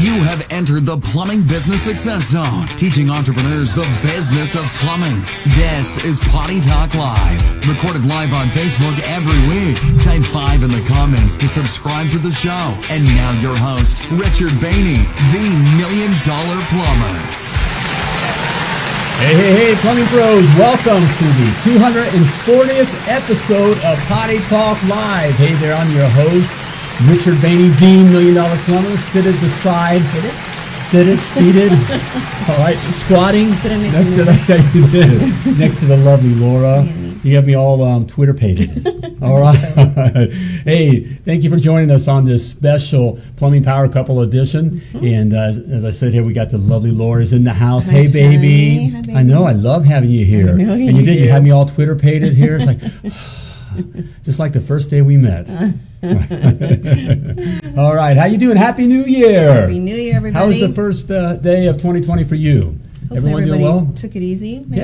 You have entered the Plumbing Business Success Zone, teaching entrepreneurs the business of plumbing. This is Potty Talk Live, recorded live on Facebook every week. Type 5 in the comments to subscribe to the show. And now your host, Richard Beaney, the $1 Million Plumber. Hey, plumbing pros, welcome to the 240th episode of Potty Talk Live. Hey there, I'm your host, Richard Beaney, the $1 Million Plumber. Seated. All right, squatting. Next to the lovely Laura. You got me all Twitter pated. All right. Hey, thank you for joining us on this special Plumbing Power Couple edition. Mm-hmm. And as I said here, we got the lovely Laura's in the house. Hi, hey, baby. Hi, baby. I know. I love having you here. You had me all Twitter pated here. It's like. Just like the first day we met. All right, how you doing? Happy New Year! Happy New Year, everybody! How was the first day of 2020 for you? Hopefully everyone doing well? Took it easy, maybe?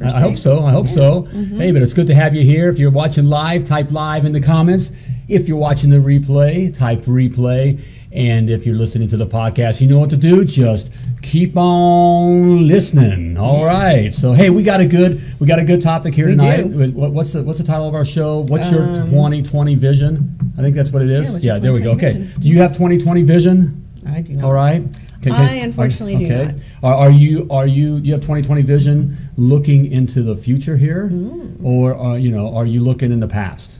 Yeah. I hope so. Mm-hmm. Hey, but it's good to have you here. If you're watching live, type live in the comments. If you're watching the replay, type replay. And if you're listening to the podcast, you know what to do. Just keep on listening. All right. So hey, we got a good topic here tonight. What's the title of our show? What's your 2020 vision? I think that's what it is. Yeah, there we go. Okay. Vision? Do you have 2020 vision? I do not. All right. I unfortunately do not. You have 2020 vision looking into the future here, or are you looking in the past?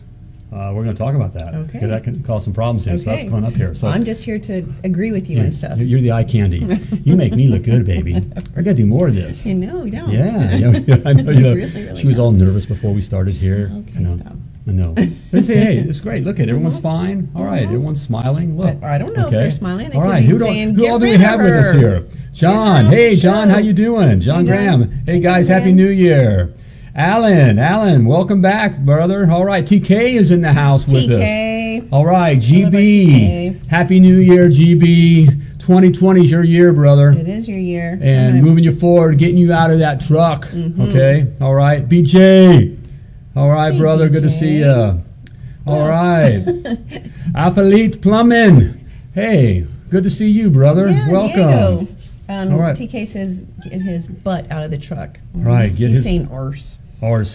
We're going to talk about that. Okay. That can cause some problems here, so that's going up here. So I'm just here to agree with you and stuff. You're the eye candy. You make me look good, baby. I got to do more of this. You know, you don't. Yeah. I know you don't. Really she was all nervous before we started here. Okay, stop. I know. They say, hey, it's great. Look at it. Everyone's fine. All right. Everyonene's smiling. Look. But I don't know if they're smiling. They all right. Who all do we have with us here? John. Hey, John. How you doing? John Graham. Hey, guys. Happy New Year. Alan, welcome back, brother. All right, TK is in the house with us. All right, GB. Happy New Year, GB. 2020 is your year, brother. It is your year. And moving you forward, getting you out of that truck. Mm-hmm. Okay, all right. BJ. All right, hey, brother, BJ. Good to see you. All right. Athlete Plumbing. Hey, good to see you, brother. Yeah, welcome. Diego. Right. TK says get his butt out of the truck. Right. He's saying arse.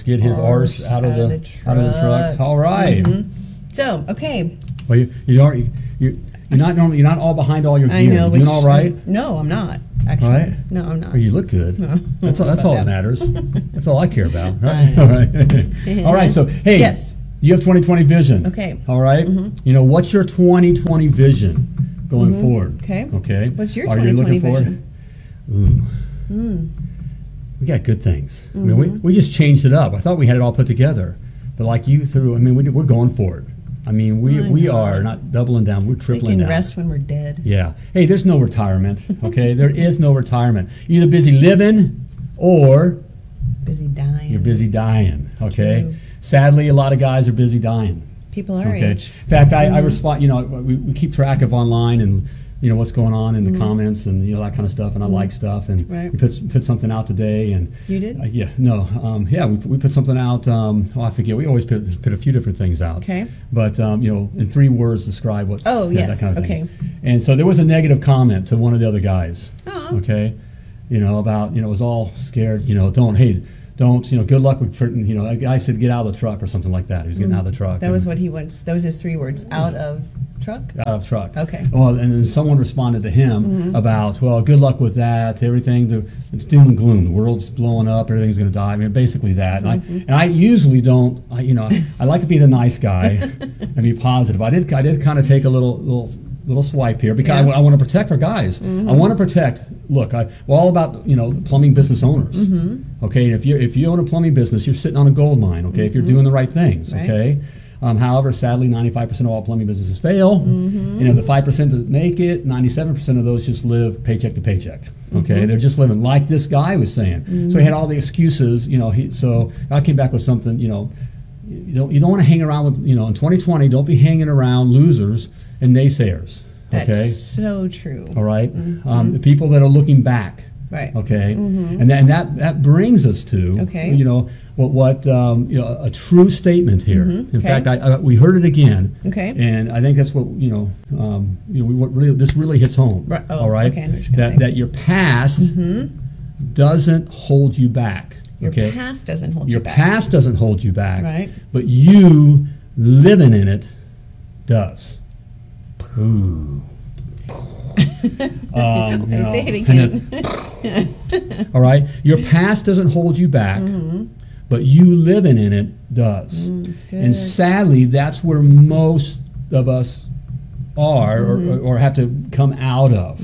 Get his arse out of the truck. All right. Mm-hmm. So, okay. Well, you're not all behind all your gear. I know. You're doing all right? No, I'm not. Actually. Right? No, I'm not. Well, you look good. No, that's all that matters. That's all I care about. Right? All right. All right. So, hey. Yes. You have 2020 vision. Okay. All right. Mm-hmm. What's your 2020 vision going forward? Okay. What's your 2020 vision? Are you looking forward? Ooh. We got good things. Mm-hmm. We just changed it up. I thought we had it all put together, but like you threw. We're going forward. We are not doubling down. We're tripling down. We can rest when we're dead. Yeah. Hey, there's no retirement. Okay. There is no retirement. You're either busy living or busy dying. You're busy dying. That's true. Sadly, a lot of guys are busy dying. People are age. In fact, I respond. We keep track of online and what's going on in the comments and that kind of stuff. And I like stuff. And we put something out today. And you did? Yeah. No. We put something out. I forget. We always put a few different things out. Okay. But in 3 words describe what. Oh yes. That kind of thing. And so there was a negative comment to one of the other guys. Uh-huh. Okay. About it was all scared. Don't, good luck with, I said get out of the truck or something like that. He was getting out of the truck. That was what he wants. That was his 3 words. Out of truck? Out of truck. Okay. Well, and then someone responded to him about, well, good luck with that. Everything, it's doom and gloom. The world's blowing up. Everything's going to die. Basically that. And I usually don't, I like to be the nice guy and be positive. I did kind of take a little swipe here because I want to protect our guys. Mm-hmm. I want to protect. Look, we're all about plumbing business owners. Mm-hmm. Okay, and if you own a plumbing business, you're sitting on a gold mine. Okay, if you're doing the right things. Right. Okay, however, sadly, 95% of all plumbing businesses fail. Mm-hmm. The 5% that make it, 97% of those just live paycheck to paycheck. Okay, they're just living like this guy was saying. Mm-hmm. So he had all the excuses. So I came back with something. You don't want to hang around with, in 2020, don't be hanging around losers and naysayers. That's so true. All right? The people that are looking back Right. Okay. Mm-hmm. And that brings us to a true statement here. Mm-hmm. In fact, we heard it again. Okay. And I think that's what this really hits home. Right. Oh, all right. Okay. That your past doesn't hold you back. Your past doesn't hold you back. Your past doesn't hold you back. Right. But you living in it does. Ooh. Say it again. Then, all right, your past doesn't hold you back, but you living in it does. And sadly, that's where most of us are, or have to come out of.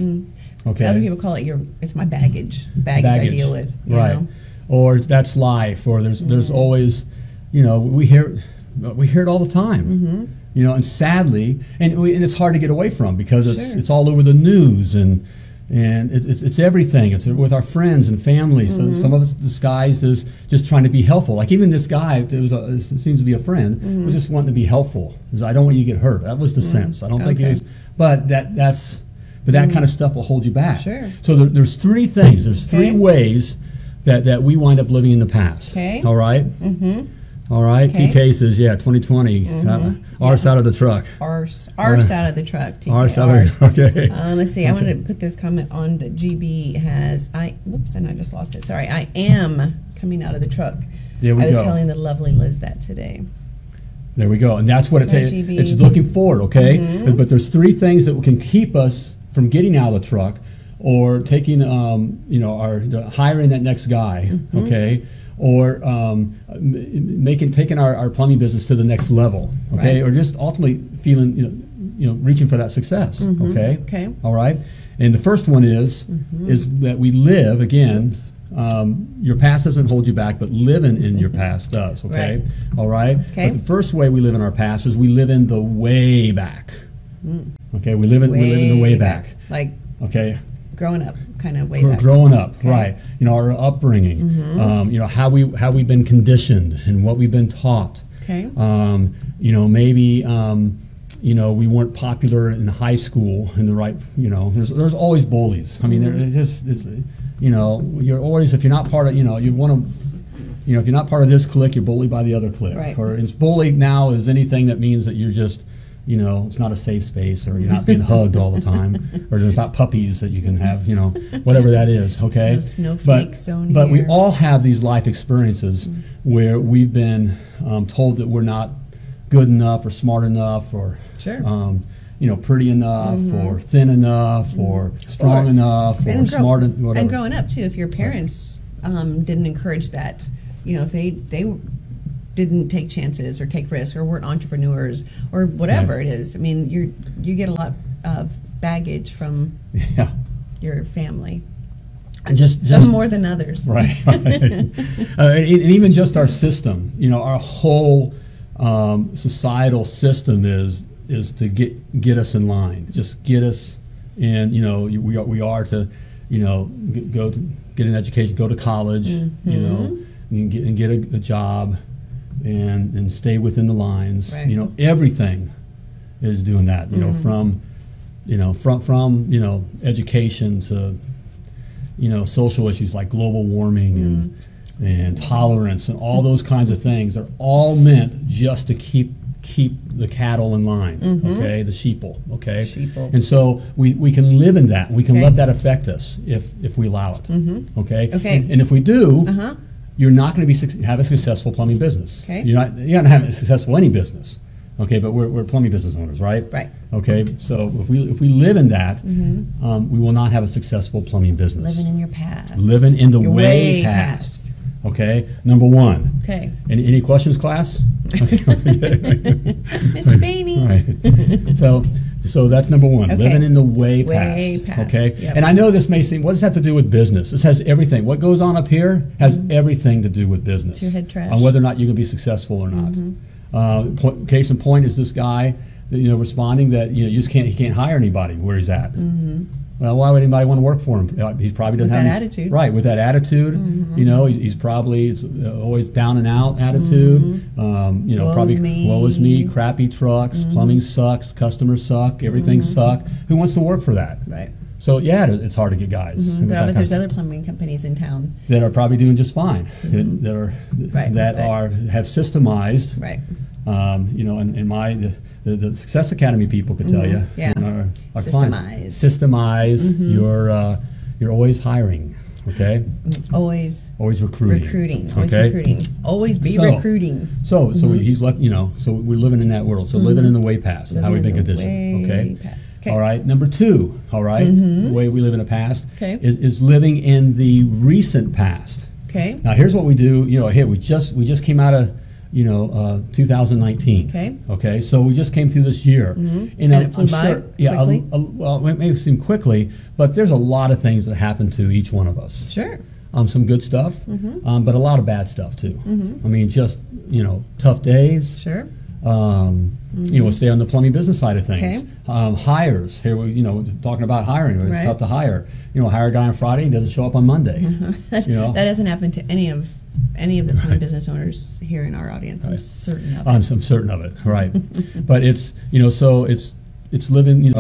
Okay, other people call it it's my baggage. Baggage I deal with. You know? Or that's life. Or there's always, we hear it all the time. And sadly, and it's hard to get away from because it's all over the news and it's everything. It's with our friends and family. So some of it's disguised as just trying to be helpful. Like even this guy, who seems to be a friend, was just wanting to be helpful. He was, I don't want you to get hurt. That was the sense. I don't think it is. But that kind of stuff will hold you back. Sure. So there's three things. There's three ways that we wind up living in the past. Okay. All right. Mm-hmm. All right, okay. TK says, 2020. Arse out of the truck. Arse out of the truck, TK. Arse out of the truck, okay. Let's see, I wanted to put this comment on that GB has, I just lost it, sorry. I am coming out of the truck. There we go. I was telling the lovely Liz that today. There we go, and that's what it takes. It's looking forward, okay? But there's three things that can keep us from getting out of the truck or taking, hiring that next guy, okay? Or taking our plumbing business to the next level, okay? Right. Or just ultimately feeling, reaching for that success, okay? Okay. All right. And the first one is that we live again. Your past doesn't hold you back, but living in your past does, okay? Right. All right. Okay. But the first way we live in our past is we live in the way back. Okay. We live in the way back. Like. Okay. Growing up, kind of way back. Growing up, okay. Right? Our upbringing. How we've been conditioned and what we've been taught. Okay. We weren't popular in high school in the right. There's always bullies. I mean, you're always if you're not part of if you're not part of this clique, you're bullied by the other clique. Right. Or it's bullied now is anything that means that you're just. It's not a safe space, or you're not being hugged all the time, or there's not puppies that you can have, whatever that is, okay? There's no snowflake zone but here. We all have these life experiences where we've been told that we're not good enough or smart enough or, pretty enough or thin enough or strong enough or smart enough, whatever. And growing up, too, if your parents didn't encourage that, if they didn't take chances or take risks or weren't entrepreneurs or whatever it is. I mean, you get a lot of baggage from your family, and just more than others, right. And even just our system. Our whole societal system is to get us in line, just get us in. We are to go to get an education, go to college, and get a job. And stay within the lines. Right. Everything is doing that. From education to social issues like global warming and tolerance and all those kinds of things are all meant just to keep the cattle in line. Okay, the sheeple. Okay, and so we can live in that. We can let that affect us if we allow it. Okay. Okay. And if we do. You're not going to have a successful plumbing business. Okay. You're not having a successful any business. Okay, but we're plumbing business owners, right? Right. Okay, so if we live in that, we will not have a successful plumbing business. Living in your past. Living in the way past. Okay, number one. Okay. Any questions, class? Mr. Beaney. Right. So that's number one, living in the way past. Okay, yep. And I know this may seem, what does that have to do with business? This has everything. What goes on up here has everything to do with business. It's your head trash. On whether or not you can be successful or not. Case in point is this guy, responding that you just can't. He can't hire anybody where he's at. Well, why would anybody want to work for him? He probably doesn't have that attitude. Right, with that attitude, he's probably always down and out attitude. Woe is me, crappy trucks, plumbing sucks, customers suck, everything suck. Who wants to work for that? Right. So yeah, it's hard to get guys. Mm-hmm. But there's other plumbing companies in town that are probably doing just fine. Mm-hmm. That have systemized. Right. The Success Academy people could tell mm-hmm. you. Yeah. Our Systemize. Mm-hmm. You're always hiring. Okay. Always recruiting. Always be recruiting. So mm-hmm. he's left. So we're living in that world. So mm-hmm. living in the way past. Living how we think of this. Okay. Past. Okay. All right. Number two. All right. Mm-hmm. The way we live in the past. Okay. Is living in the recent past. Okay. Now here's what we do. Here we just came out of 2019. Okay. Okay. So we just came through this year, mm-hmm. and it flew I'm by sure. Yeah. Well, it may seem quickly, but there's a lot of things that happen to each one of us. Sure. Some good stuff, mm-hmm. But a lot of bad stuff too. Mm-hmm. I mean, just tough days. Sure. Mm-hmm. We'll stay on the plumbing business side of things. Okay. Hires. Here we, talking about hiring. It's tough to hire. Hire a guy on Friday and doesn't show up on Monday. Uh-huh. That doesn't happen to any of the plumbing business owners here in our audience. I'm certain of it. I'm certain of it, right. But it's, so it's living,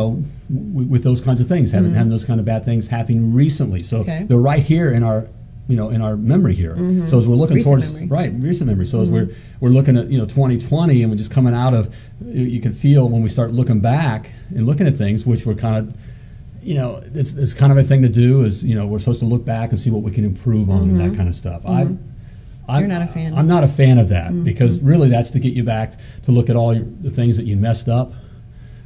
with those kinds of things, mm-hmm. having those kind of bad things happening recently. So they're right here in our, in our memory here. Mm-hmm. So as we're looking recent memory. So as mm-hmm. we're looking at, 2020, and we're just coming out of, you can feel when we start looking back and looking at things, which we're kind of, it's kind of a thing to do is, we're supposed to look back and see what we can improve on mm-hmm. and that kind of stuff. Mm-hmm. You're not a fan. I'm not a fan of that mm-hmm. because really that's to get you back to look at all the things that you messed up,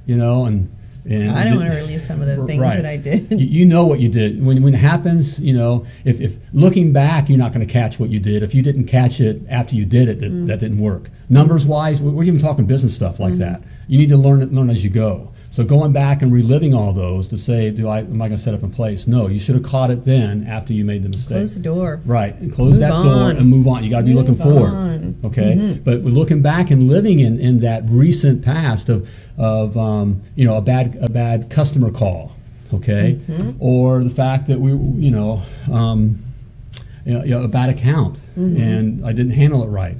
and I don't want to relieve some of the things that I did. You know what you did. When it happens, if looking back, you're not going to catch what you did. If you didn't catch it after you did it, mm-hmm. that didn't work. Numbers-wise, we're even talking business stuff like mm-hmm. that. You need to learn as you go. So going back and reliving all those to say, am I going to set up in place? No, you should have caught it then after you made the mistake. Close the door. Right, and close that door and move on. You got to be looking forward. Okay, mm-hmm. but we're looking back and living in that recent past of a bad customer call. Okay, mm-hmm. or the fact that we a bad account mm-hmm. and I didn't handle it right,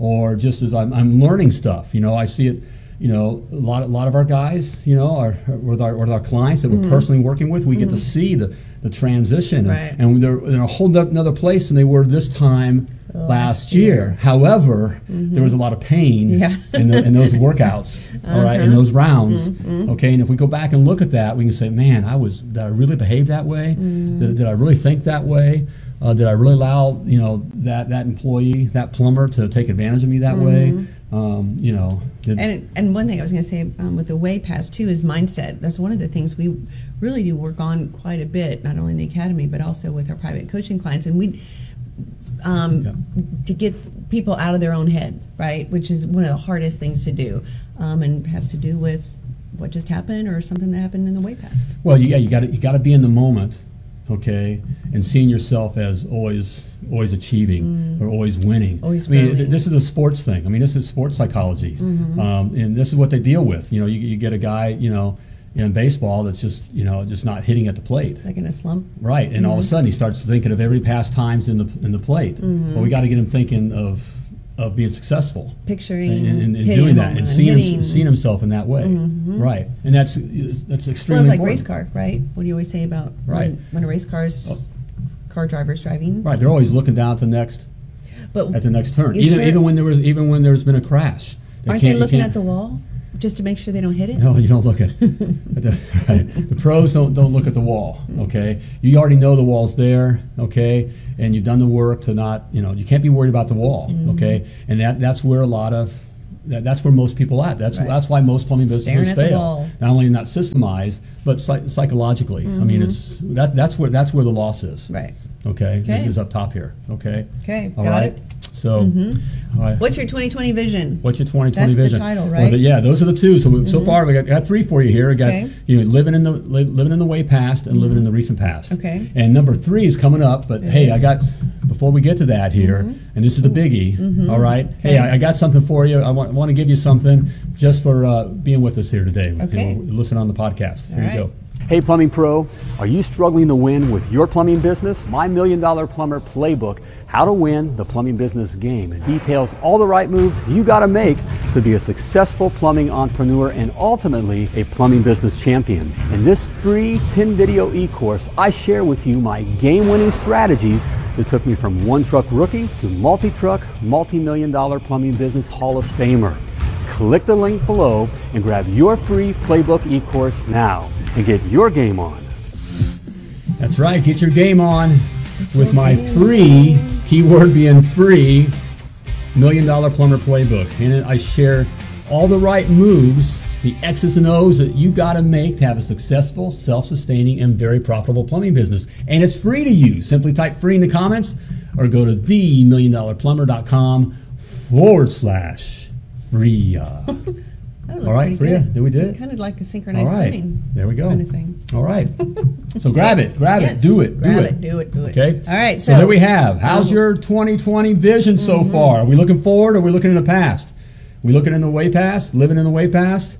or just as I'm learning stuff. I see it. A lot of our guys, with our clients that we're mm-hmm. personally working with, we mm-hmm. get to see the transition, and they're in a whole another place than they were this time last year. However, mm-hmm. there was a lot of pain in those workouts, uh-huh. all right, in those rounds, mm-hmm. okay. And if we go back and look at that, we can say, man, did I really behave that way? Mm-hmm. Did I really think that way? Did I really allow that employee, that plumber, to take advantage of me that mm-hmm. way? And one thing I was going to say with the way past too is mindset. That's one of the things we really do work on quite a bit, not only in the academy but also with our private coaching clients. And we to get people out of their own head, right, which is one of the hardest things to do, and has to do with what just happened or something that happened in the way past. Well, you got to be in the moment, okay, and seeing yourself as always achieving or always winning. This is a sports thing. This is sports psychology, mm-hmm. And this is what they deal with. You get a guy, in baseball that's just not hitting at the plate. Like in a slump. Right, and mm-hmm. all of a sudden he starts thinking of every past times in the plate. Mm-hmm. Well, we got to get him thinking of being successful. Picturing and doing that and seeing himself in that way. Mm-hmm. Right. And that's extremely important. Well, it's like race car, right? What do you always say about when a race car's car driver's driving? Right, they're always looking down at the next turn. Even when there's been a crash. Aren't they looking at the wall just to make sure they don't hit it? No, you don't look at the right. The pros don't look at the wall, okay? You already know the wall's there, okay? And you've done the work to not, you can't be worried about the wall, mm-hmm. okay? And that's where most people are at. That's why most plumbing businesses fail. Not only not systemized, but psychologically. Mm-hmm. It's that's where the loss is. Right. Okay. It's up top here. Okay. All right. So, mm-hmm. all right. What's your 2020 vision? That's the title, right? Well, yeah, those are the two. So mm-hmm. so far we got three for you here. We got living in the way past and mm-hmm. living in the recent past. Okay. And number three is coming up, but I got before we get to that here, mm-hmm. and this is the biggie. Mm-hmm. All right. Okay. Hey, I got something for you. I want to give you something just for being with us here today. Okay. Listen on the podcast. All right. Here you go. Hey plumbing pro, are you struggling to win with your plumbing business? My Million Dollar Plumber Playbook, How to Win the Plumbing Business Game. It details all the right moves you gotta make to be a successful plumbing entrepreneur and ultimately a plumbing business champion. In this free 10-video e-course, I share with you my game-winning strategies that took me from one-truck rookie to multi-truck, multi-million dollar plumbing business Hall of Famer. Click the link below and grab your free playbook e-course now and get your game on. That's right, get your game on with my free, keyword being free, Million Dollar Plumber Playbook. In it, I share all the right moves, the X's and O's that you gotta make to have a successful, self-sustaining, and very profitable plumbing business. And it's free to use. Simply type free in the comments or go to themilliondollarplumber.com/free. All right, Freya, did we do it? Kind of like a synchronized swimming. There we go. Kind of thing. All right. So grab it, do it. Okay. All right. So there we have. How's your 2020 vision so far? Are we looking forward or are we looking in the past? Are we looking in the way past? Living in the way past?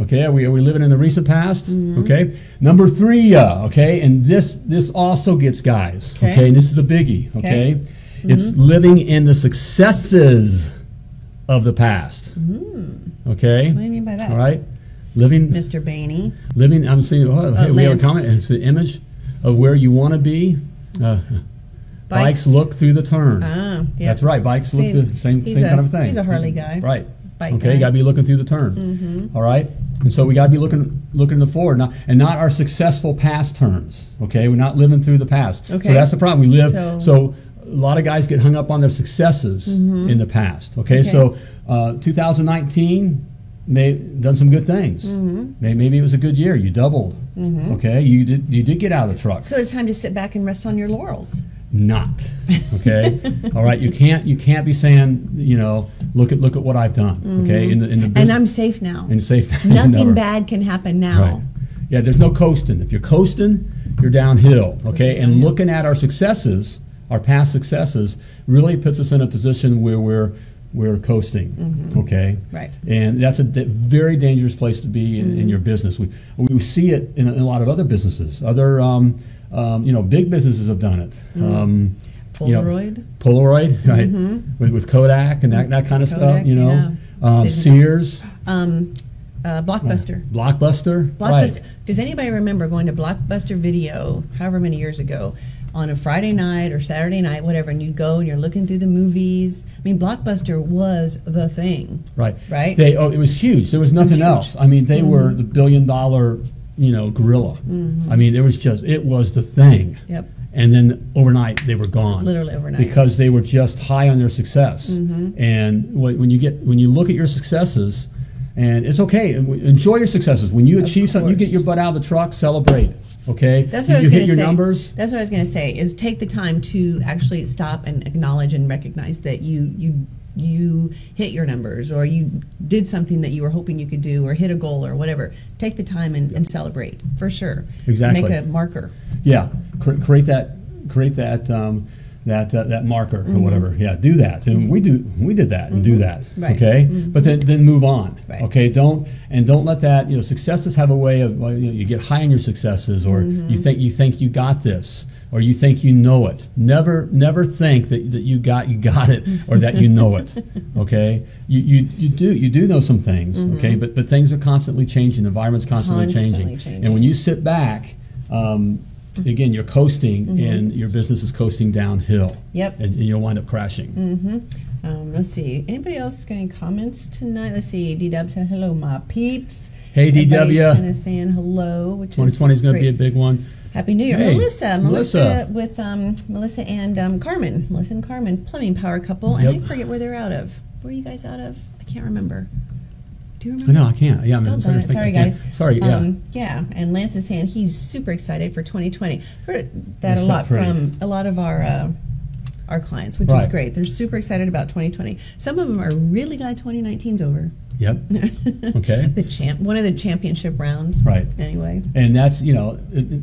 Okay. Are we living in the recent past? Okay. Number three, okay. And this also gets guys. Okay. And this is a biggie. Okay. It's living in the successes of the past. Okay. What do you mean by that? All right. Living. Mr. Beaney. Living. I'm seeing. Oh, hey, we have a comment. It's an image of where you want to be. Bikes look through the turn. Yeah. That's right. Bikes look through the same kind of thing. He's a Harley guy. Right. Bike guy. You got to be looking through the turn. All right. And so we got to be looking to forward now, and not our successful past turns. Okay. We're not living through the past. Okay. So that's the problem. We live. So a lot of guys get hung up on their successes in the past. Okay. So 2019, they've done some good things. Maybe it was a good year. You doubled. Okay, you did get out of the truck. So it's time to sit back and rest on your laurels. Not okay. All right, you can't be saying, you know, look at what I've done. Okay, in the business. And I'm safe now. And safe. Nothing bad can happen now. Right. Yeah, there's no coasting. If you're coasting, you're downhill. Okay, and looking at our successes, our past successes, really puts us in a position where we're coasting, okay? Right. And that's a very dangerous place to be in your business. We see it in a lot of other businesses. Other, you know, big businesses have done it. Polaroid. You know, Polaroid, right? With Kodak and that kind of stuff, you know. Yeah. Sears. Blockbuster. Right. Does anybody remember going to Blockbuster Video however many years ago? On a Friday night or Saturday night, whatever, and you go and you're looking through the movies. I mean, Blockbuster was the thing. Right. It was huge. There was nothing else. I mean, they were the billion-dollar, you know, gorilla. I mean, it was the thing. Yep. And then overnight, they were gone. Literally overnight. Because they were just high on their success. And when you look at your successes, and it's okay. Enjoy your successes. When you achieve something, you get your butt out of the truck, celebrate. Okay? That's what I was going to say. You hit your numbers. That's what I was going to say, is take the time to actually stop and acknowledge and recognize that you hit your numbers, or you did something that you were hoping you could do, or hit a goal or whatever. Take the time and celebrate, for sure. Exactly. Make a marker. Yeah. Create that that marker or whatever, do that, and we did that and do that, okay, but then move on, okay. Don't let that, you know, successes have a way of, you know, you get high in your successes, or you think you got this, or you think you know it. Never think that you got it or that you know it, okay. You do know some things, okay, but things are constantly changing, the environment's constantly changing, and when you sit back. Again, you're coasting, and your business is coasting downhill. Yep. And you'll wind up crashing. Let's see. Anybody else got any comments tonight? Let's see. D-Dub said, hello, my peeps. Hey, D-W. Everybody's kind of saying hello, which 2020 is going to be a big one. Happy New Year. Hey, Melissa with Melissa and Carmen. Melissa and Carmen, Plumbing Power Couple. Yep. And I forget where they're out of. Where are you guys out of? I can't remember. Do you remember? No, I can't. Yeah, I'm sorry, guys. Sorry, yeah. Yeah, and Lance is saying he's super excited for 2020. Heard that from a lot of our clients, which is great. They're super excited about 2020. Some of them are really glad 2019's over. Yep. Okay. One of the championship rounds. Right. Anyway. And that's, you know,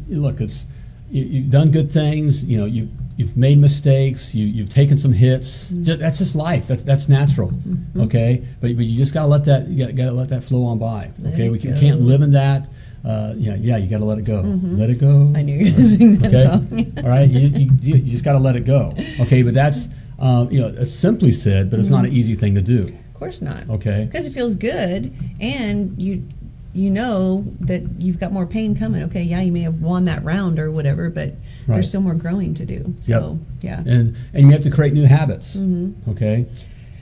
look, it's you've done good things. You know, you've made mistakes. You've taken some hits. That's just life. That's natural. Okay, but you just gotta let that flow on by. Okay, we can't live in that. You got to let it go. Mm-hmm. Let it go. I knew you were going to sing that song. All right, you just got to let it go. Okay, but that's it's simply said, but it's not an easy thing to do. Of course not. Okay, because it feels good, and you know that you've got more pain coming. Okay, yeah, you may have won that round or whatever, but there's still more growing to do. So and you have to create new habits. Mm-hmm. Okay.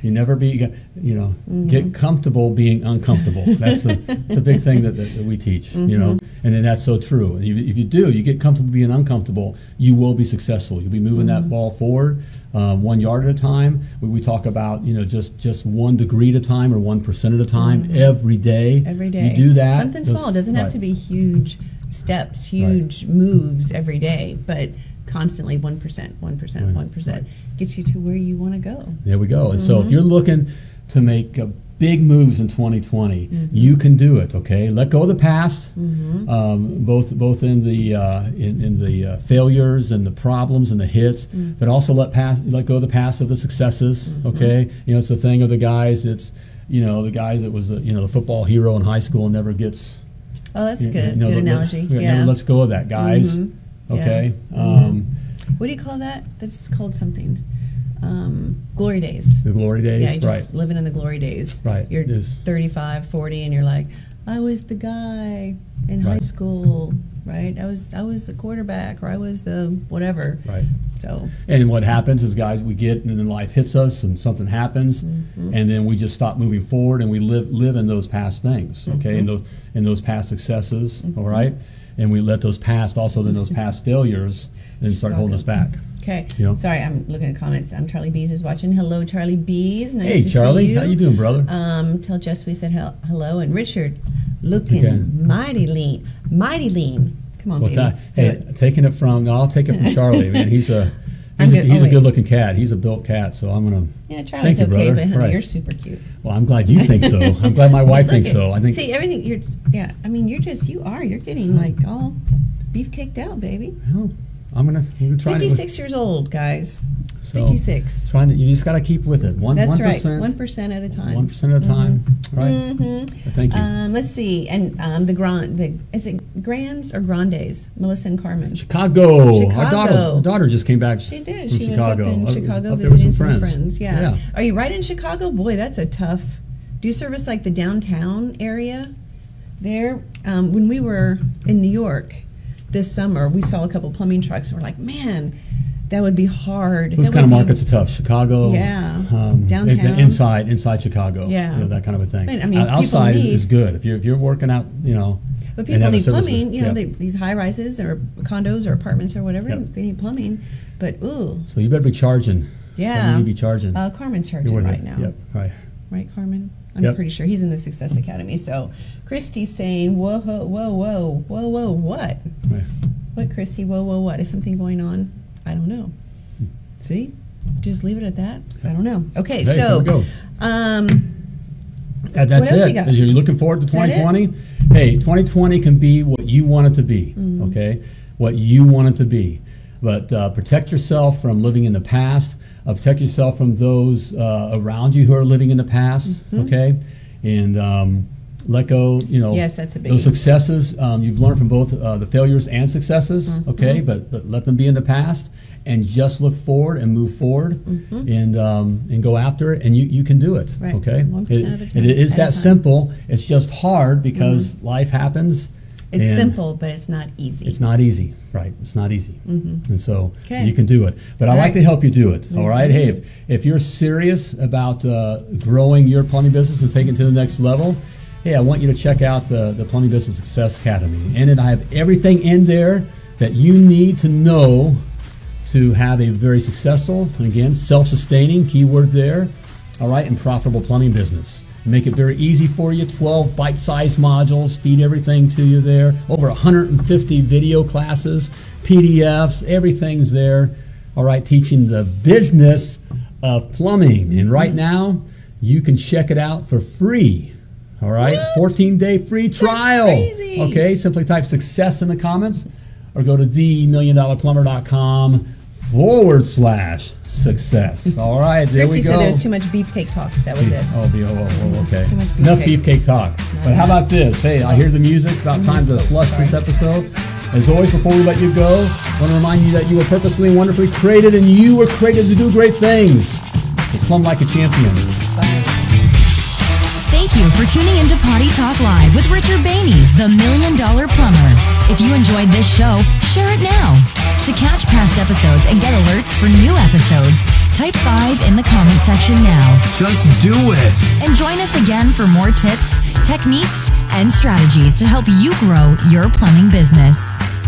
You never be, get comfortable being uncomfortable. That's a big thing that we teach, and then that's so true. And if you do, you get comfortable being uncomfortable, you will be successful. You'll be moving that ball forward 1 yard at a time. We talk about, just 1 degree at a time or 1% at a time every day. Every day. You do that. Something small. It doesn't have to be huge steps, huge moves every day, but constantly 1%, 1% gets you to where you want to go. There we go. And so if you're looking to make big moves in 2020, you can do it. Okay, let go of the past, both in the failures and the problems and the hits, but also let go of the past of the successes. Okay, it's the thing of the guys. It's the guys that was the football hero in high school and never gets. Oh, that's good. Good analogy. Never lets go of that, guys. Mm-hmm. Okay. Yeah. What do you call that? That's called something. Glory days. The glory days. Yeah, you're just living in the glory days. Right. You're 35, 40, and you're like, I was the guy in high school, right? I was the quarterback, or I was the whatever. Right. So. And what happens is, guys, we get, and then life hits us, and something happens, and then we just stop moving forward, and we live in those past things, okay, in those past successes, all right? And we let those past, also then those past failures, then start holding us back. Okay. Sorry, I'm looking at comments. I'm Charlie Bees is watching. Hello, Charlie Bees. Nice to see you. How you doing, brother? Tell Jess we said hello. And Richard, looking mighty lean. Come on, baby. I'll take it from Charlie. Man, he's a good-looking cat. He's a built cat, so I'm gonna. Yeah, Charlie's okay, but honey, you're super cute. Well, I'm glad you think so. I'm glad my wife thinks so. I think. See, everything. You're getting like all beef caked out, baby. Well, I'm gonna try. 56 years old, guys. So 56. You just gotta keep with it. 1% at a time. 1% at a time. Right. Mm-hmm. Well, thank you. Let's see. And is it Grands or Grandes? Melissa and Carmen. Chicago. Our daughter just came back. She did. She was up in Chicago visiting some friends. Yeah. Are you right in Chicago? Boy, that's a tough. Do you service like the downtown area there? When we were in New York this summer, we saw a couple plumbing trucks, and we're like, man, that would be hard. Those kind of markets are tough. Chicago, downtown, inside Chicago, that kind of a thing. I mean, outside is good if you're working out, But people need plumbing. These high rises or condos or apartments or whatever, they need plumbing. But so you better be charging. Yeah, you need to be charging. Carmen's charging right now. Yep, right, Carmen. I'm pretty sure he's in the Success Academy. So Christy's saying, whoa, what? Right. What, Christy? Whoa, what? Is something going on? I don't know. See? Just leave it at that. I don't know. Okay, so that's what else you got? You're looking forward to 2020? Hey, 2020 can be what you want it to be, okay? What you want it to be. But protect yourself from living in the past. Protect yourself from those around you who are living in the past, okay? And let go, yes, that's a big those successes. You've learned from both the failures and successes, okay? But let them be in the past and just look forward and move forward and go after it. And you can do it, right. Okay? 1% of a time. It is that simple. It's just hard because life happens. It's simple, but it's not easy. It's not easy, right? It's not easy, and so you can do it. But I like to help you do it. All right, hey, if you're serious about growing your plumbing business and taking it to the next level, hey, I want you to check out the Plumbing Business Success Academy. And I have everything in there that you need to know to have a very successful, and again, self-sustaining keyword there. All right, and profitable plumbing business. Make it very easy for you. 12 bite-sized modules, feed everything to you there. Over 150 video classes, PDFs, everything's there. All right, teaching the business of plumbing. And right now, you can check it out for free. All right, 14-day free trial. That's crazy. Okay, simply type success in the comments or go to themilliondollarplumber.com /success. All right, there we go. First you said there was too much beefcake talk. That was it. Oh, okay. Enough beefcake talk. But how about this? Hey, I hear the music. About time to flush this episode. As always, before we let you go, I want to remind you that you were purposely and wonderfully created, and you were created to do great things. So plumb like a champion. Thank you for tuning into Potty Talk Live with Richard Beaney, the Million Dollar Plumber. If you enjoyed this show, share it now. To catch past episodes and get alerts for new episodes, type 5 in the comment section now. Just do it. And join us again for more tips, techniques, and strategies to help you grow your plumbing business.